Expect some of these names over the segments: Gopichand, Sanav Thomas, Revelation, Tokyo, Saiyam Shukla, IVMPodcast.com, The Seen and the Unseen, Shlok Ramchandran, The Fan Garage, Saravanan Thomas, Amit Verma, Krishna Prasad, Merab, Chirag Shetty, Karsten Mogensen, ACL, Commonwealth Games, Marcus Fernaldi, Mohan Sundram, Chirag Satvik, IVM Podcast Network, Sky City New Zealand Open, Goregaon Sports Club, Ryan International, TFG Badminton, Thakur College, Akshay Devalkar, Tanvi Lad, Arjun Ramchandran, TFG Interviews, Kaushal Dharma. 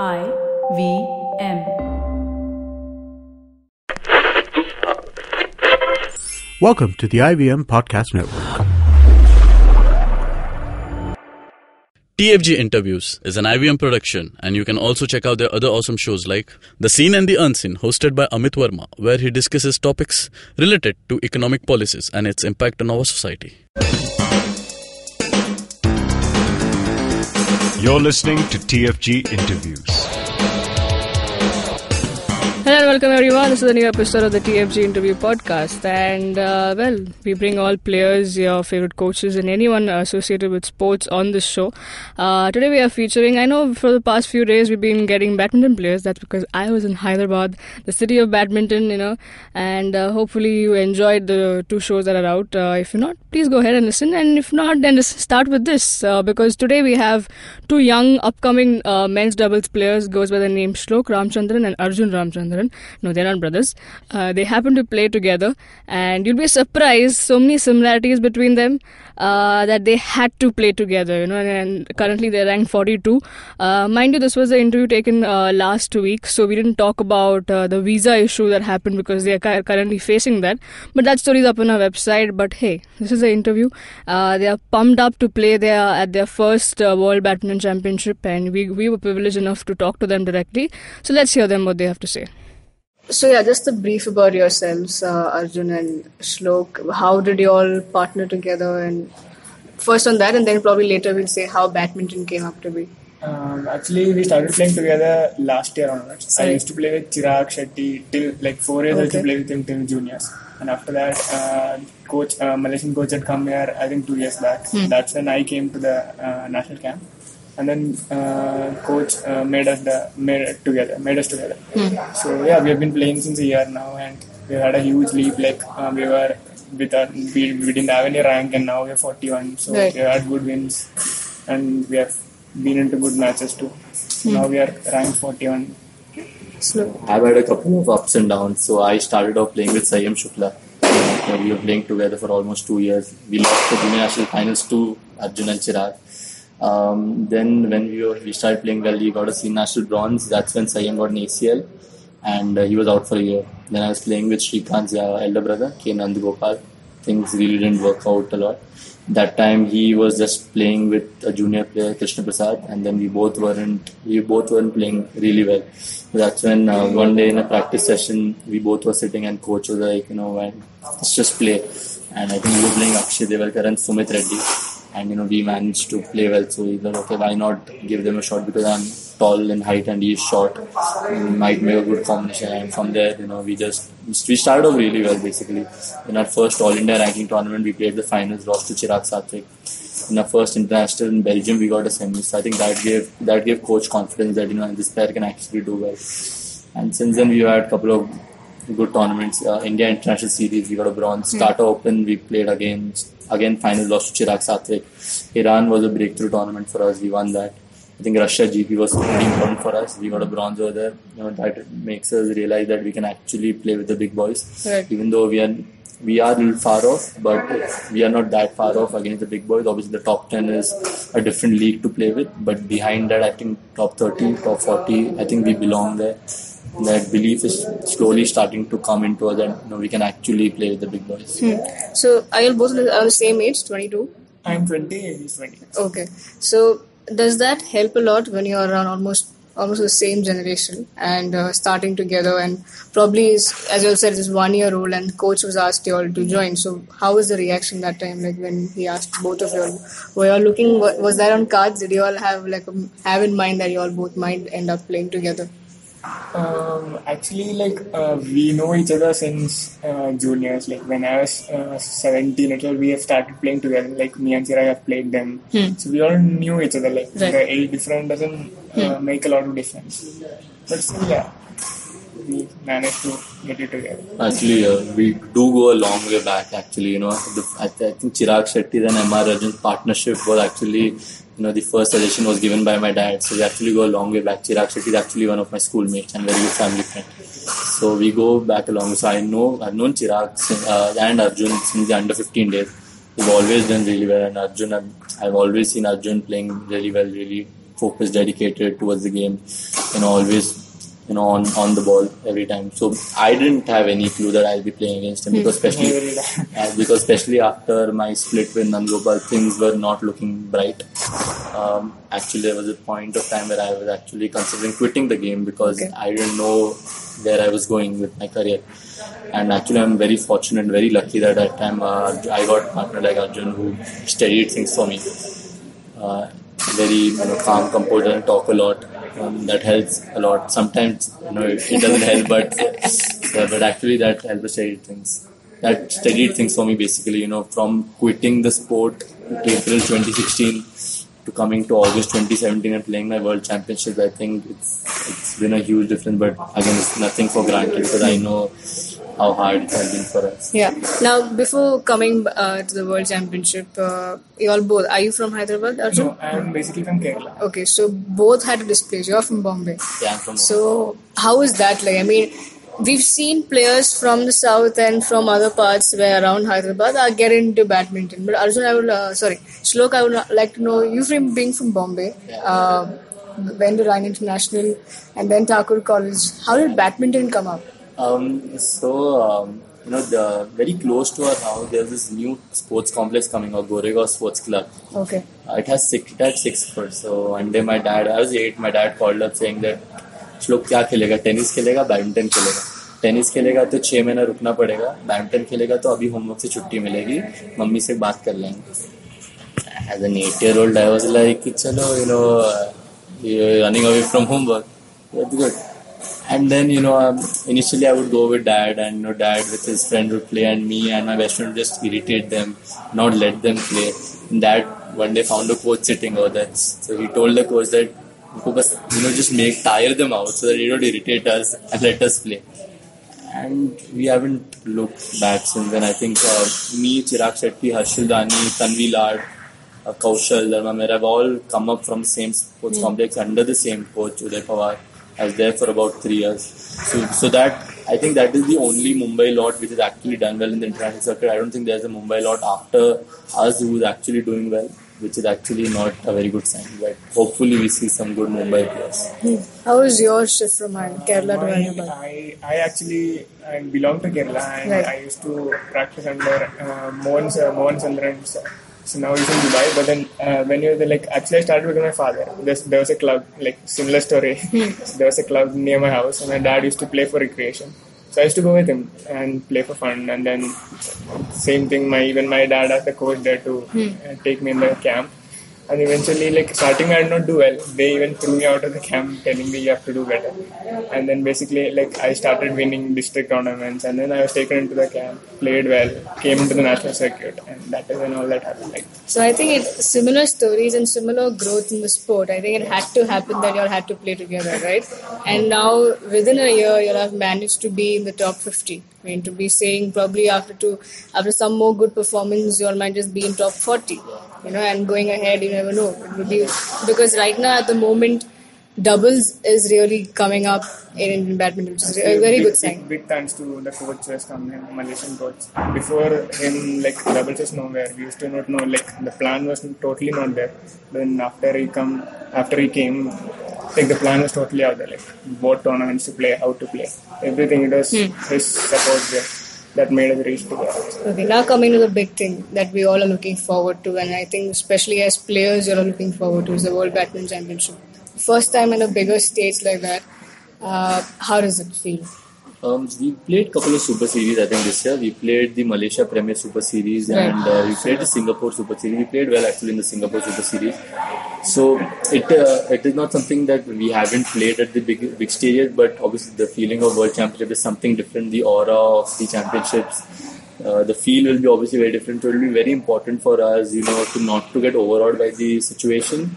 IVM Welcome to the IVM Podcast Network. TFG Interviews is an IVM production, and you can also check out their other awesome shows like The Seen and the Unseen, hosted by Amit Verma, where he discusses topics related to economic policies and its impact on our society. You're listening to TFG Interviews. Hello and welcome everyone. This is a new episode of the TFG Interview podcast. And we bring all players, your favorite coaches and anyone associated with sports on this show. Today we are featuring, I know for the past few days we've been getting badminton players. That's because I was in Hyderabad, the city of badminton, you know. And hopefully you enjoyed the two shows that are out. If you're not, please go ahead and listen. And if not, then just start with this. Because today we have two young upcoming men's doubles players. Goes by the name Shlok Ramchandran and Arjun Ramchandran. No, they're not brothers. They happen to play together, and you'll be surprised so many similarities between them that they had to play together, you know. And currently they're ranked 42. Mind you, this was an interview taken last week, so we didn't talk about the visa issue that happened because they are currently facing that. But that story is up on our website. But hey, this is an interview. They are pumped up to play at their first World Badminton Championship, and we were privileged enough to talk to them directly. So let's hear them what they have to say. So yeah, just a brief about yourselves, Arjun and Shlok. How did you all partner together? And first on that, and then probably later we'll say how badminton came up to be. Actually, we started playing together last year onwards. I used to play with Chirag Shetty till like 4 years. I used to play with him till juniors. And after that, coach, Malaysian coach had come here, I think 2 years back. That's when I came to the national camp. And then coach made us together. So yeah, we have been playing since a year now, and we had a huge leap. Like we didn't have any rank, and now we are 41. So we had good wins, and we have been into good matches too. Now we are ranked 41. So I've had a couple of ups and downs. So I started off playing with Saiyam Shukla. We were playing together for almost 2 years. We lost the junior national finals to Arjun and Chirag. Then when we started playing well, he got a senior national bronze. That's when Saiyam got an ACL, and he was out for a year. Then I was playing with Krishna Prasad, elder brother, K. Nandu Gopal. Things really didn't work out a lot. That time he was just playing with a junior player, Krishna Prasad, and then we both weren't playing really well. That's when one day in a practice session, we both were sitting and coach was like, you know, let's just play. And I think we were playing Akshay Devalkar and Sumit Reddy. And, you know, we managed to play well. So we thought, okay, why not give them a shot, because I'm tall in height and he is short. We might make a good combination. And from there, you know, we started off really well, basically. In our first All-India ranking tournament, we played the finals, lost to Chirag Satvik. In our first international in Belgium, we got a semi. So I think that gave coach confidence that, you know, this player can actually do well. And since then, we had a couple of good tournaments. India International Series, we got a bronze. Tata Open, we played again final, lost to Chirag Satvik. Iran was a breakthrough tournament for us. We won that. I think Russia GP was pretty important for us. We got a bronze over there. You know, that makes us realize that we can actually play with the big boys. Right. Even though we are a little far off, but we are not that far off against the big boys. Obviously, the top 10 is a different league to play with. But behind that, I think top 30, top 40, I think we belong there. That belief is slowly starting to come into us that, you know, we can actually play with the big boys. So, are you both the same age, 22? I'm 20, he's 20. Okay. So, does that help a lot when you're around almost the same generation and starting together, and probably, as you said, it's 1 year old and coach was asked you all to join. So, how was the reaction that time, like when he asked both of you all? Were you all looking, was that on cards? Did you all have in mind that you all both might end up playing together? Actually, like we know each other since juniors. Like when I was 17 at all, we have started playing together. Like me and Chirag have played them, so we all knew each other. Like the age difference doesn't make a lot of difference, but still, yeah, we managed to get it together. Actually, we do go a long way back. Actually, you know, I think Chirag Shetty and M.R. Rajan's partnership was actually, you know, the first suggestion was given by my dad. So we actually go a long way back. Chirag Shetty is actually one of my schoolmates and very good family friend. So we go back a long way. So I've known Chirag and Arjun since the under 15 days. We've always done really well, and Arjun, I've always seen Arjun playing really well, really focus dedicated towards the game, always on the ball every time. So I didn't have any clue that I'll be playing against him, because especially after my split with Nandu Gopal, things were not looking bright. Actually, there was a point of time where I was actually considering quitting the game because I didn't know where I was going with my career. And actually, I'm very fortunate, very lucky that at that time I got a partner like Arjun who steadied things for me. Very calm, composed, and talk a lot. That helps a lot. Sometimes it doesn't help, but actually that helped steadied things. That steadied things for me basically. From quitting the sport to April 2016 to coming to August 2017 and playing my World Championship, I think it's been a huge difference. But again, it's nothing for granted because I know how hard it has been for us. Yeah. Now, before coming to the World Championship, are you from Hyderabad, Arjun? No, I'm basically from Kerala. Okay, so both had a displays. You're from Bombay. Yeah, I'm from Bombay. So, how is that like? I mean, we've seen players from the south and from other parts where around Hyderabad get into badminton. But Arjun, Shlok, I would like to know, you from being from Bombay, went to Ryan International and then Thakur College. How did badminton come up? Very close to our house, there's this new sports complex coming up, Goregaon Sports Club. Okay. It had 6 courts. So one day I was 8. My dad called up saying that Shlok kya khelega? Tennis khelega, badminton khelega. Tennis खेलेगा तो 6 महीना रुकना पड़ेगा, badminton खेलेगा तो अभी homework से छुट्टी मिलेगी, मम्मी से बात कर लेंगे. As an 8-year-old, I was like, चलो, you're running away from homework. That's good. And then, initially I would go with dad, and dad with his friend would play, and me and my best friend would just irritate them, not let them play. And dad one day found a coach sitting over there. So he told the coach that, just tire them out so that you don't irritate us and let us play. And we haven't looked back since then. I think me, Chirag Shetty, Harshil Dani, Tanvi Lad, Kaushal Dharma, Merab all come up from same sports complex under the same coach, Uday Pawar. I was there for about 3 years. So that, I think that is the only Mumbai lot which has actually done well in the international circuit. I don't think there's a Mumbai lot after us who is actually doing well, which is actually not a very good sign. But hopefully we see some good Mumbai players. How was your shift from Kerala to Hyderabad? I belong to Kerala, and I used to practice under Mohan Sundram. So now he's in Dubai, but then I started with my father. There was a club, similar story. So there was a club near my house, and my dad used to play for recreation. So I used to go with him and play for fun. And then same thing, my dad had a coach there to take me in the camp. And eventually, starting I did not do well. They even threw me out of the camp, telling me you have to do better. And then basically, I started winning district tournaments, and then I was taken into the camp, played well, came into the national circuit, and that is when all that happened. So I think it's similar stories and similar growth in the sport. I think it had to happen that you all had to play together, right? And now, within a year, you all have managed to be in the top 50. I mean, to be saying probably after some more good performance, you all might just be in top 40. And going ahead, you never know. It would be, because right now at the moment, doubles is really coming up in Indian badminton, which is a very good sign. Big thanks to the coach who has come here, Malaysian coach. Before him, doubles was nowhere. We used to not know, the plan was totally not there. Then after he came, the plan was totally out there. What tournaments to play, how to play, everything. It was his support there that made us reach the goals. Okay, now coming to the big thing that we all are looking forward to, and I think especially as players you're all looking forward to, is the World Badminton Championship. First time in a bigger stage like that, how does it feel? We played a couple of Super Series, I think, this year. We played the Malaysia Premier Super Series and we played the Singapore Super Series. We played well actually in the Singapore Super Series. So it is not something that we haven't played at the big stage yet, but obviously the feeling of World Championship is something different. The aura of the championships, the feel will be obviously very different. So it will be very important for us, to not to get overawed by the situation,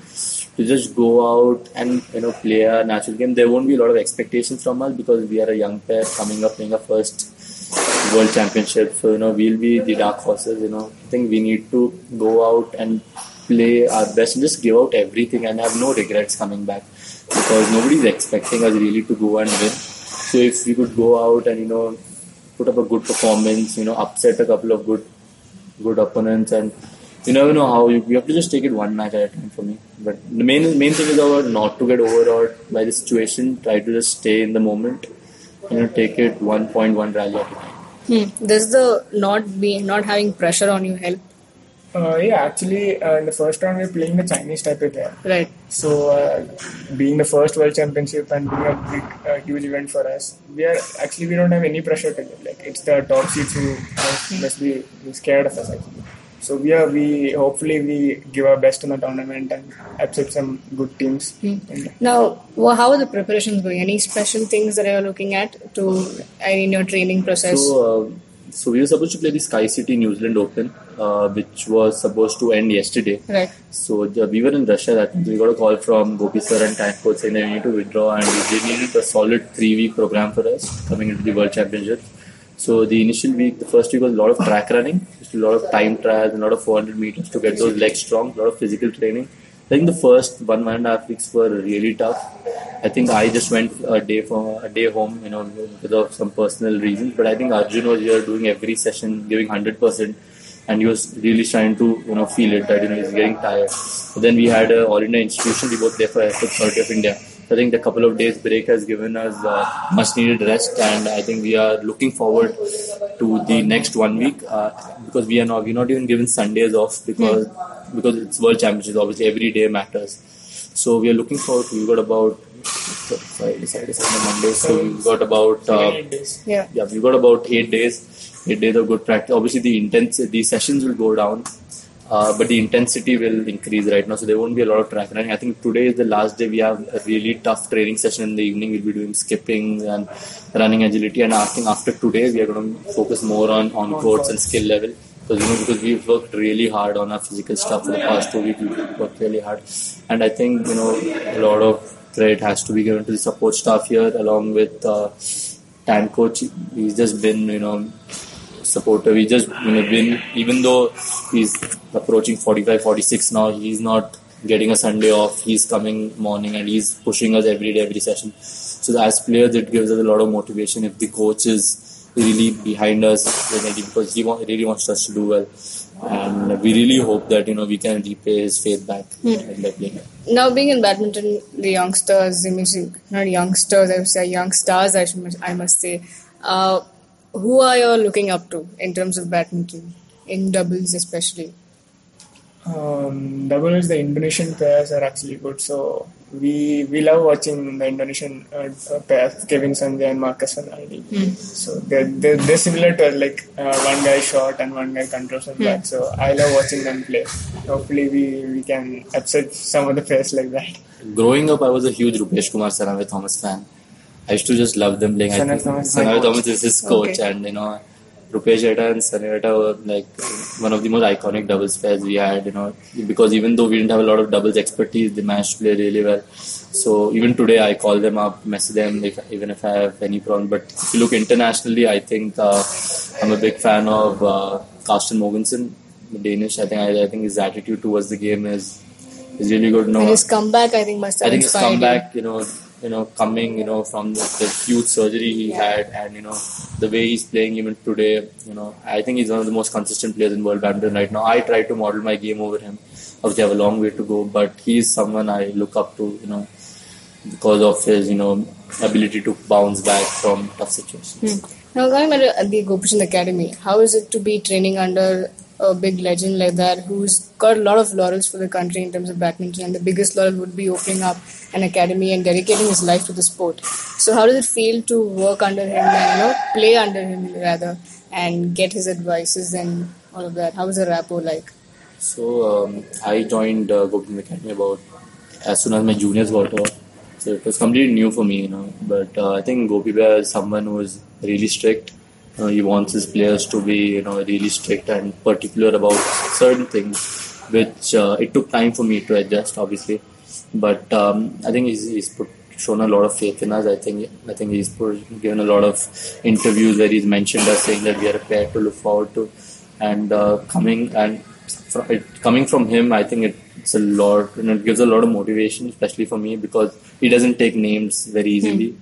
to just go out and play our natural game. There won't be a lot of expectations from us because we are a young pair coming up playing our first World Championship. So we'll be the dark horses. I think we need to go out and play our best and just give out everything and have no regrets coming back, because nobody's expecting us really to go and win. So if we could go out and put up a good performance, upset a couple of good opponents and You never know how you have to just take it one match at a time for me. But the main thing is about not to get overawed by the situation. Try to just stay in the moment. Take it 1.1 rally at a time. Does the not having pressure on you help? Yeah, actually, in the first round we were playing the Chinese Taipei there. Right. So, being the first World Championship and being a big, huge event for us, we don't have any pressure to give. Like, it's the top seeds who must be scared of us actually. So we hopefully give our best in the tournament and upset some good teams. Now, how are the preparations going? Any special things that you are looking at in your training process? So we were supposed to play the Sky City New Zealand Open, which was supposed to end yesterday. Right. So we were in Russia. We got a call from Gopichand and Tank coach saying that we need to withdraw, and they needed a solid 3-week program for us coming into the World Championship. So the initial week, the first week was a lot of track running, just a lot of time trials, a lot of 400 meters to get those legs strong, a lot of physical training. I think the first 1.5 weeks were really tough. I think I just went a day home, because of some personal reasons. But I think Arjun was here doing every session, giving 100%, and he was really trying to, feel it that he's getting tired. So then we had an All India institution. We both there for F30 of India. I think the couple of days break has given us much needed rest, and I think we are looking forward to the next 1 week because we're not even given Sundays off because it's World Championships. Obviously, every day matters. So we are looking forward. We've got about Monday, so we've got about 8 days. We've got about 8 days of good practice. Obviously, the sessions will go down. But the intensity will increase right now, so there won't be a lot of track running. I think today is the last day. We have a really tough training session in the evening. We'll be doing skipping and running agility, and I think after today we are going to focus more on courts and skill level, because we've worked really hard on our physical stuff for the past 2 weeks. We've worked really hard, and I think a lot of credit has to be given to the support staff here, along with Tan coach. He's just been supporter. We just been, even though he's approaching 45-46 now, he's not getting a Sunday off. He's coming morning and he's pushing us every day, every session. So as players, it gives us a lot of motivation if the coach is really behind us, because he really wants us to do well, and we really hope that we can repay his faith back by playing. Now, being in badminton, the youngstars, I must say. Who are you looking up to in terms of badminton, in doubles especially? Doubles, the Indonesian pairs are actually good. So we love watching the Indonesian pairs, Kevin Sanjaya and Marcus Fernaldi. So they're similar to us, like one guy short and one guy controls and back. So I love watching them play. Hopefully we can upset some of the pairs like that. Growing up, I was a huge Rupesh Kumar, Sanav Thomas fan. I used to just love them playing. Sanav Thomas is his coach, and Rupesh Kumar and Sanav were like one of the most iconic doubles pairs we had. Because even though we didn't have a lot of doubles expertise, they managed to play really well. So even today, I call them up, message them, even if I have any problem. But if you look internationally, I think I'm a big fan of Karsten Mogensen, the Danish. I think his attitude towards the game is really good. And his comeback, I think, must have inspired him. Coming from the huge surgery he had, and the way he's playing even today, I think he's one of the most consistent players in world badminton right now. I try to model my game over him. Obviously, I have a long way to go, but he's someone I look up to, because of his, ability to bounce back from tough situations. Now, going at the Gopichand Academy, how is it to be training under a big legend like that, who's got a lot of laurels for the country in terms of badminton, and the biggest laurel would be opening up an academy and dedicating his life to the sport? So how does it feel to work under him and play under him rather, and get his advices and all of that? How is the rapport like? So I joined Gopichand Academy as soon as my juniors got off. So it was completely new for me, but I think Gopi Bhai is someone who is really strict. He wants his players to be, really strict and particular about certain things, which it took time for me to adjust, obviously. But I think he's shown a lot of faith in us. I think he's given a lot of interviews where he's mentioned us, saying that we are a pair to look forward to. And coming from him, I think it's a lot, it gives a lot of motivation, especially for me, because he doesn't take names very easily.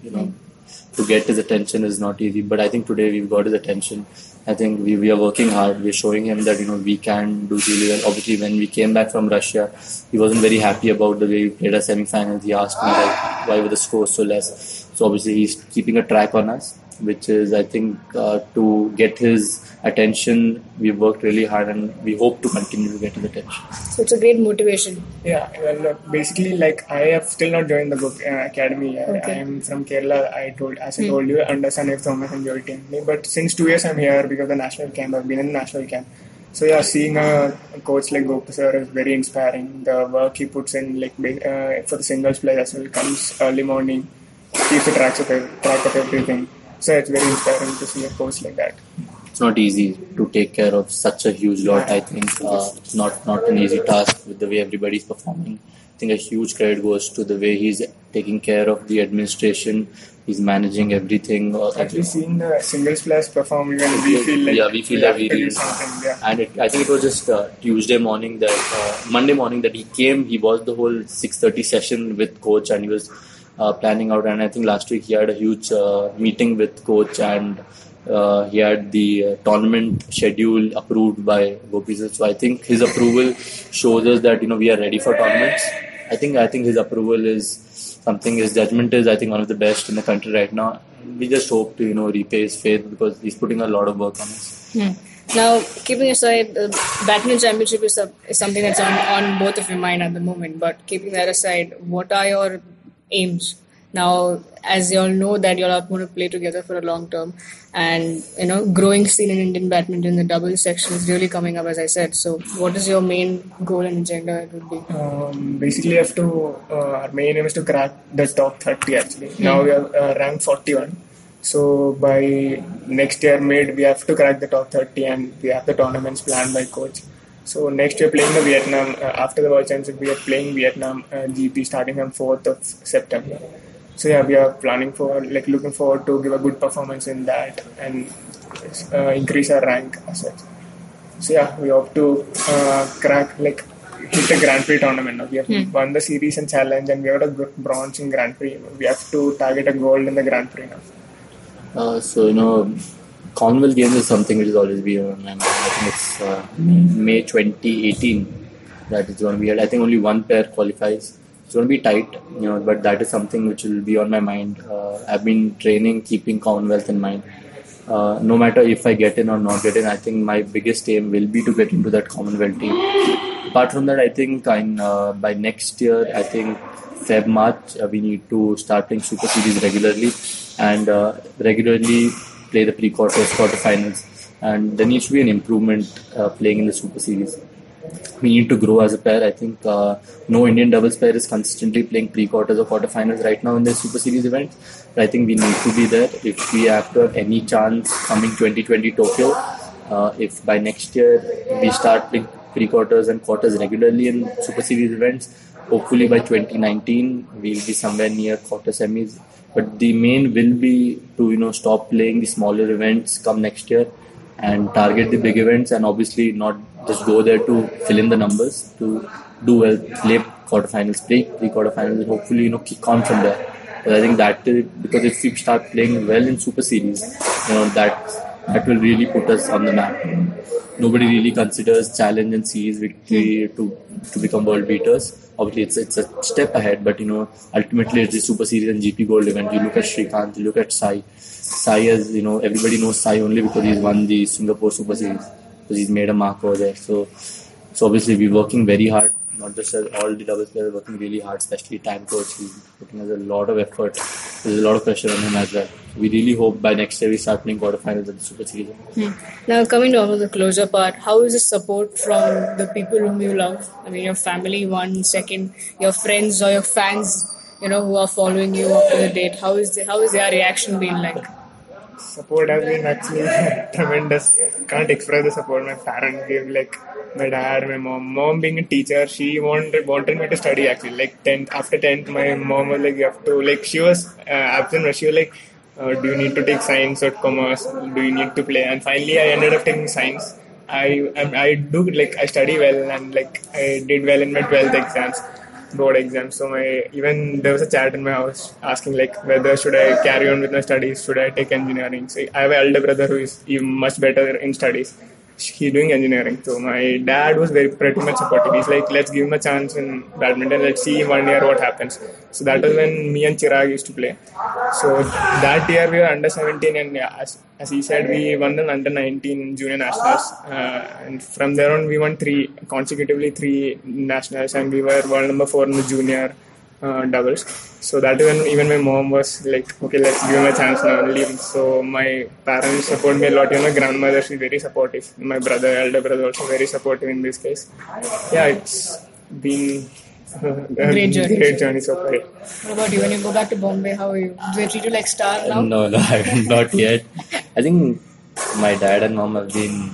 to get his attention is not easy. But I think today we've got his attention. I think we are working hard. We're showing him that, you know, we can do really well. Obviously, when we came back from Russia, he wasn't very happy about the way we played our semi-finals. He asked me, like, why were the scores so less? So obviously, he's keeping a track on us, which is, I think, to get his attention, we've worked really hard and we hope to continue to get his attention. So it's a great motivation. Yeah, well, look, basically, like, I have still not joined the academy. I am from Kerala, I told you, under Sanav Thomas and your team. But since 2 years I'm here because of the national camp, I've been in the national camp. So yeah, seeing a coach like Gopi sir is very inspiring. The work he puts in, like, for the singles play as well, comes early morning, keeps the track of everything. So it's very inspiring to see a coach like that. It's not easy to take care of such a huge lot, I think. It's not an easy task with the way everybody's performing. I think a huge credit goes to the way he's taking care of the administration. He's managing everything. Actually, seeing the singles players perform, we feel like we really do something. Yeah. And I think it was just Monday morning that he came. He watched the whole 6:30 session with coach, and he was planning out, and I think last week he had a huge meeting with coach, and he had the tournament schedule approved by Gopichand. So I think his approval shows us that, you know, we are ready for tournaments. I think his approval is something. His judgment is, I think, one of the best in the country right now. We just hope to, you know, repay his faith because he's putting a lot of work on us. Now, keeping aside, the badminton championship is something that's on both of your mind at the moment. But keeping that aside, what are your aims now, as you all know that you're all going to play together for a long term, and, you know, growing scene in Indian badminton, the doubles section is really coming up, as I said. So what is your main goal and agenda? It would be basically our main aim is to crack the top 30 actually. Now we are ranked 41, so by next year mid we have to crack the top 30, and we have the tournaments planned by coach. So next year playing the Vietnam, after the World Championship we are playing Vietnam GP starting on 4th of September. So yeah, we are planning for, like, looking forward to give a good performance in that and increase our rank as well. So yeah, we hope to crack, like, hit a Grand Prix tournament. Now we have won the series and challenge, and we have a bronze in Grand Prix. We have to target a gold in the Grand Prix now. So, you know, Commonwealth Games is something which has always been on my mind. I think it's May 2018 that is going to be held. I think only one pair qualifies. It's going to be tight, you know, but that is something which will be on my mind. I've been training, keeping Commonwealth in mind. No matter if I get in or not get in, I think my biggest aim will be to get into that Commonwealth team. Apart from that, I think by next year, I think Feb, March, we need to start playing Super Series regularly, and play the pre-quarters, quarterfinals, and there needs to be an improvement playing in the Super Series. We need to grow as a pair. I think no Indian doubles pair is consistently playing pre-quarters or quarterfinals right now in the Super Series events. But I think we need to be there if we have to have any chance coming 2020 Tokyo. If by next year we start playing pre-quarters and quarters regularly in Super Series events, hopefully by 2019 we'll be somewhere near quarter semis. But the main will be to, you know, stop playing the smaller events come next year and target the big events, and obviously not just go there to fill in the numbers, to do well, play quarterfinals, play pre-quarterfinals, and hopefully, you know, kick on from there. But I think that is, because if we start playing well in Super Series, you know, that will really put us on the map. Nobody really considers challenge and series victory to become world beaters. Obviously, it's a step ahead, but, you know, ultimately it's the Super Series and GP Gold event. You look at Shrikant, you look at Sai. Sai is, you know, everybody knows Sai only because he's won the Singapore Super Series, because he's made a mark over there. So obviously we're working very hard. Not just all the doubles players are working really hard, especially time coach. He's putting us a lot of effort. There's a lot of pressure on him as well. We really hope by next year we start playing quarterfinals at the Super Series. Now, coming to almost the closure part, how is the support from the people whom you love? I mean, your family, one, second, your friends or your fans, you know, who are following you after the date. How is their reaction been like? Support has been actually tremendous. Can't express the support my parents gave, like my dad, my mom. Mom being a teacher, she wanted me to study actually. Like after 10th, my mom was like, you have to, like, she was absent. She was like, do you need to take science or commerce? Do you need to play? And finally, I ended up taking science. I do, like, I study well, and, like, I did well in my 12th exams. board exams. So even there was a chat in my house asking like whether should I carry on with my studies, should I take engineering. So I have an elder brother who is even much better in studies. He's doing engineering. So my dad was pretty much supportive. He's like, let's give him a chance in badminton. Let's see 1 year what happens. So that was when me and Chirag used to play. So that year we were under 17 and as he said, we won the under 19 junior nationals. And from there on, we won consecutively three nationals, and we were world number 4 in the junior doubles. So that even my mom was like, okay, let's give him a chance now and leave him. So my parents support me a lot. My grandmother, she's very supportive. My elder brother also very supportive in this case. Yeah, it's been a great journey so far. What about you? When you go back to Bombay, how are you? Do they treat you like star now? No, not yet. I think my dad and mom have been,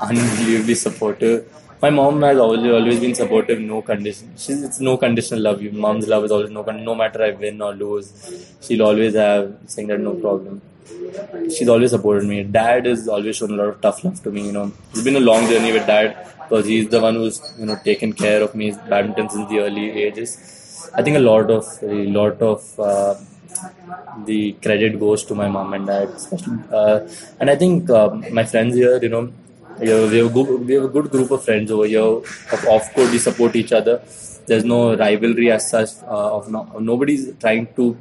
unbelievably supportive. My mom has always been supportive, no condition. It's no conditional love. Your mom's love is always no condition. No matter I win or lose, she'll always have saying that no problem. She's always supported me. Dad has always shown a lot of tough love to me. It's been a long journey with Dad because he's the one who's taken care of me badminton since the early ages. I think a lot of the credit goes to my mom and Dad, especially. And I think my friends here, Yeah, we have a good group of friends over here. Off court, we support each other. There's no rivalry as such. Nobody's trying to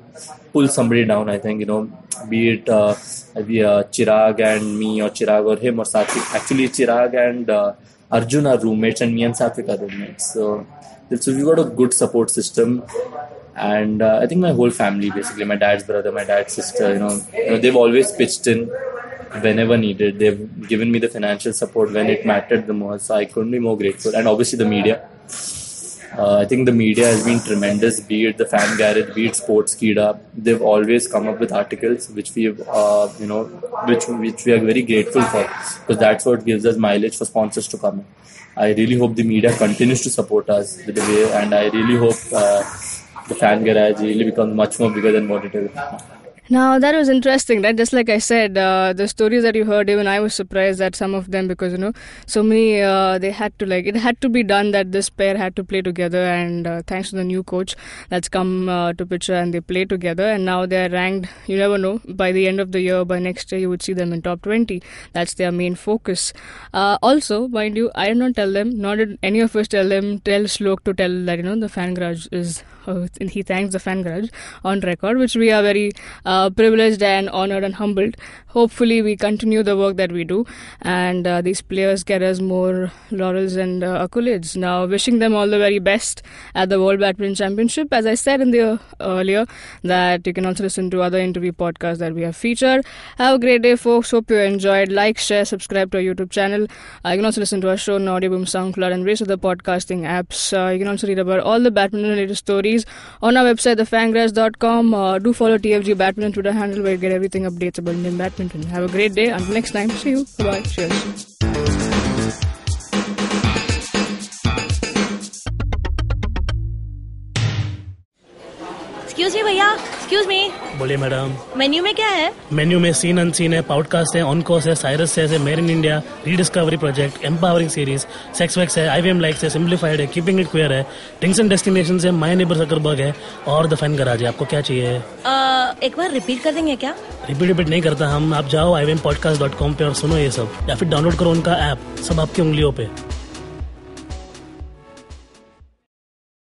pull somebody down. I think be it Chirag and me, or Chirag or him, or Satvik. Actually, Chirag and Arjun are roommates, and me and Satvik are roommates. So we've got a good support system. And I think my whole family, basically, my dad's brother, my dad's sister, they've always pitched in. Whenever needed, they've given me the financial support when it mattered the most. So I couldn't be more grateful. And obviously the media. I think the media has been tremendous. Be it the Fan Garage, be it Sports Kida, they've always come up with articles which we are very grateful for, because that's what gives us mileage for sponsors to come in. I really hope the media continues to support us with the way, and I really hope the Fan Garage really becomes much more bigger than what it is. Now, that was interesting, right? Just like I said, the stories that you heard, even I was surprised at some of them, because, so many, it had to be done that this pair had to play together, and thanks to the new coach that's come to picture, and they play together, and now they're ranked, you never know, by the end of the year, by next year, you would see them in top 20. That's their main focus. Also, mind you, I did not tell them, nor did any of us tell Shlok to tell that, the Fan Garage is... and he thanks the Fan Garage on record, which we are very privileged and honored and humbled. Hopefully, we continue the work that we do, and these players get us more laurels and accolades. Now, wishing them all the very best at the World Badminton Championship. As I said in the earlier, that you can also listen to other interview podcasts that we have featured. Have a great day, folks. Hope you enjoyed. Like, share, subscribe to our YouTube channel. You can also listen to our show on Audioboom, SoundCloud, and various other podcasting apps. You can also read about all the badminton-related stories on our website, thefangras.com. Do follow TFG Badminton Twitter handle, where you get everything updates about Indian badminton. Have a great day. Until next time, see you. Bye. Cheers. Excuse me, भैया. Excuse me. बोले madam. Menu में क्या है? Menu में seen unseen है, podcast है, on course है, Cyrus है, made in India, rediscovery project, empowering series, sex wax है, आईवीएम लाइक्स है, सिंप्लीफाइड है, कीपिंग इट क्वियर है, ड्रिंक्स एंड डेस्टिनेशंस है, माय नेबर सकरबर्ग है, और द फैन गैराज है. आपको क्या चाहिए? एक बार रिपीट कर देंगे क्या? रिपीट नहीं करता हम. आप जाओ IVMPodcast.com पे और सुनो ये सब, या फिर डाउनलोड करो उनका ऐप. सब आपकी उंगलियों पे.